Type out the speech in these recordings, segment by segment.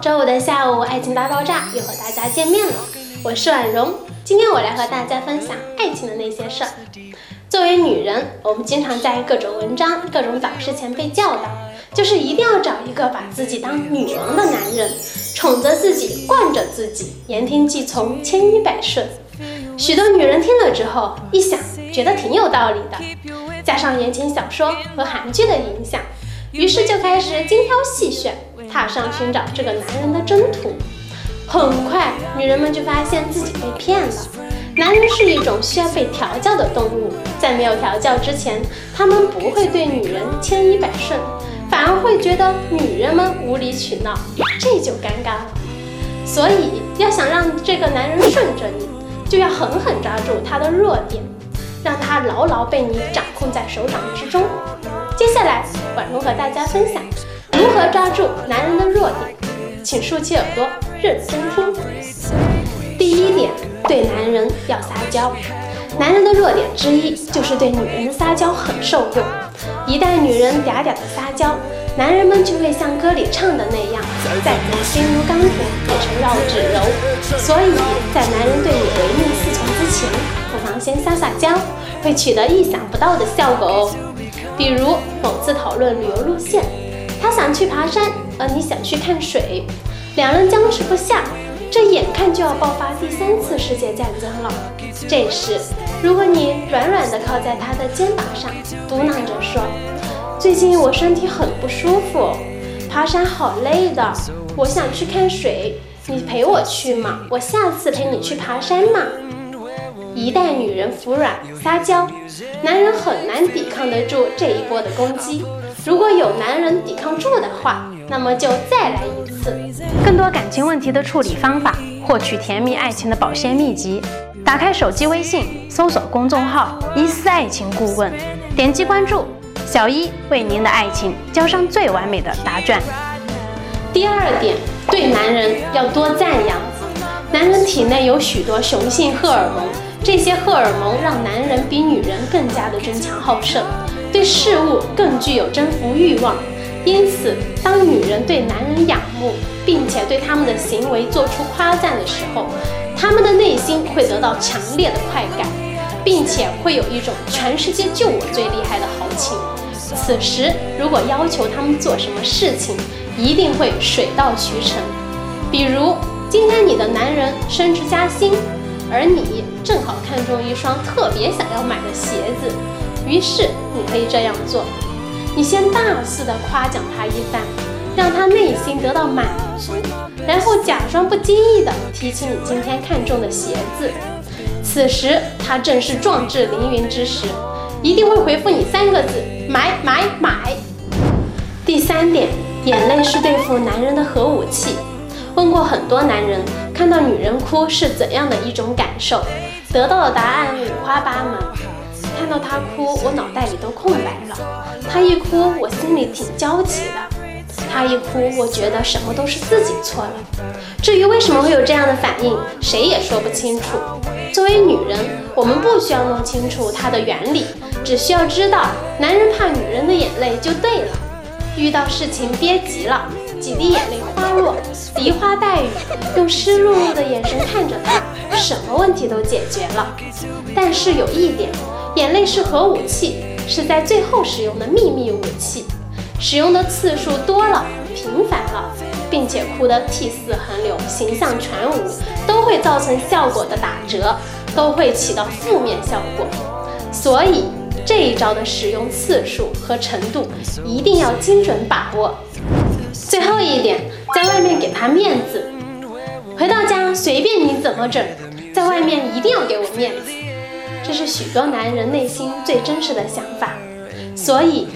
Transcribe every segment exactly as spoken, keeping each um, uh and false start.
周五的下午，爱情大爆炸又和大家见面了。我是婉容，今天我来和大家分享爱情的那些事儿。作为女人，我们经常在各种文章、各种导师前被教导，就是一定要找一个把自己当女王的男人，宠着自己，惯着自己，言听计从，千依百顺。许多女人听了之后一想，觉得挺有道理的，加上言情小说和韩剧的影响，于是就开始精挑细选，踏上寻找这个男人的征途。很快，女人们就发现自己被骗了。男人是一种需要被调教的动物，在没有调教之前，他们不会对女人千依百顺，反而会觉得女人们无理取闹，这就尴尬了。所以，要想让这个男人顺着你，就要狠狠抓住他的弱点，让他牢牢被你掌控在手掌之中。接下来，婉容和大家分享如何抓住男人的弱点，请竖起耳朵认真听。第一点，对男人要撒娇。男人的弱点之一就是对女人的撒娇很受用，一旦女人嗲嗲的撒娇，男人们就会像歌里唱的那样，再怎么心如钢铁也是绕指柔。所以在男人对你唯命是从之前，不妨先撒撒娇，会取得意想不到的效果哦。比如某次讨论旅游路线，他想去爬山，而你想去看水，两人僵持不下，这眼看就要爆发第三次世界战争了。这时如果你软软地靠在他的肩膀上，嘟囔着说，最近我身体很不舒服，爬山好累的，我想去看水，你陪我去嘛，我下次陪你去爬山嘛。一旦女人服软撒娇，男人很难抵抗得住这一波的攻击。如果有男人抵抗住的话，那么就再来一次。更多感情问题的处理方法，获取甜蜜爱情的保鲜秘籍，打开手机微信，搜索公众号“伊思爱情顾问”，点击关注，小伊为您的爱情交上最完美的答卷。第二点，对男人要多赞扬。男人体内有许多雄性荷尔蒙，这些荷尔蒙让男人比女人更加的争强好胜，对事物更具有征服欲望。因此，当女人对男人仰慕，并且对他们的行为做出夸赞的时候，他们的内心会得到强烈的快感，并且会有一种全世界就我最厉害的豪情。此时，如果要求他们做什么事情，一定会水到渠成。比如，今天你的男人升职加薪，而你正好看中一双特别想要买的鞋子，于是你可以这样做，你先大肆的夸奖他一番，让他内心得到满足，然后假装不经意的提起你今天看中的鞋子。此时他正是壮志凌云之时，一定会回复你三个字，买买买。第三点，眼泪是对付男人的核武器。问过很多男人，看到女人哭是怎样的一种感受，得到的答案五花八门。看到他哭，我脑袋里都空白了，他一哭我心里挺焦急的，他一哭我觉得什么都是自己错了。至于为什么会有这样的反应，谁也说不清楚。作为女人，我们不需要弄清楚它的原理，只需要知道男人怕女人的眼泪就对了。遇到事情憋急了，几滴眼泪花落，梨花带雨，用湿漉漉的眼神看着他，什么问题都解决了。但是有一点，眼泪是核武器，是在最后使用的秘密武器，使用的次数多了，频繁了，并且哭得涕泗横流，形象全无，都会造成效果的打折，都会起到负面效果。所以这一招的使用次数和程度一定要精准把握。最后一点，在外面给他面子。回到家随便你怎么整，在外面一定要给我面子，这是许多男人内心最真实的想法。所以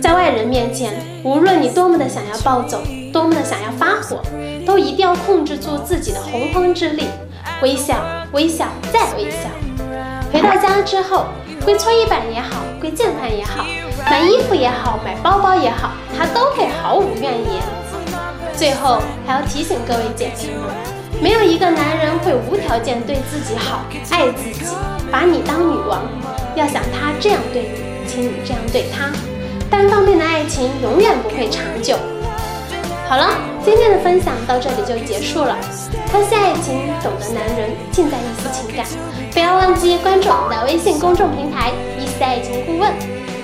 在外人面前，无论你多么的想要暴走，多么的想要发火，都一定要控制住自己的洪荒之力，微笑微笑再微笑。回到家之后，归搓衣板也好，归键盘也好，买衣服也好，买包包也好，他都会毫无怨言。最后还要提醒各位姐妹们，没有一个男人会无条件对自己好，爱自己，把你当女王。要想他这样对你，请你这样对他。单方面的爱情永远不会长久。好了，今天的分享到这里就结束了。关系爱情，懂得男人，尽在一丝情感。不要忘记关注我们的微信公众平台“一丝爱情顾问”。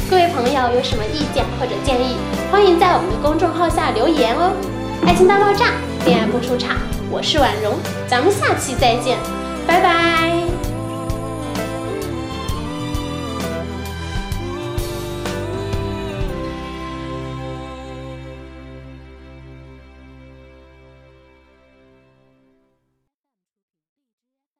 各位朋友有什么意见或者建议，欢迎在我们的公众号下留言哦。爱情大爆炸，恋爱不出场，我是婉容，咱们下期再见，拜拜。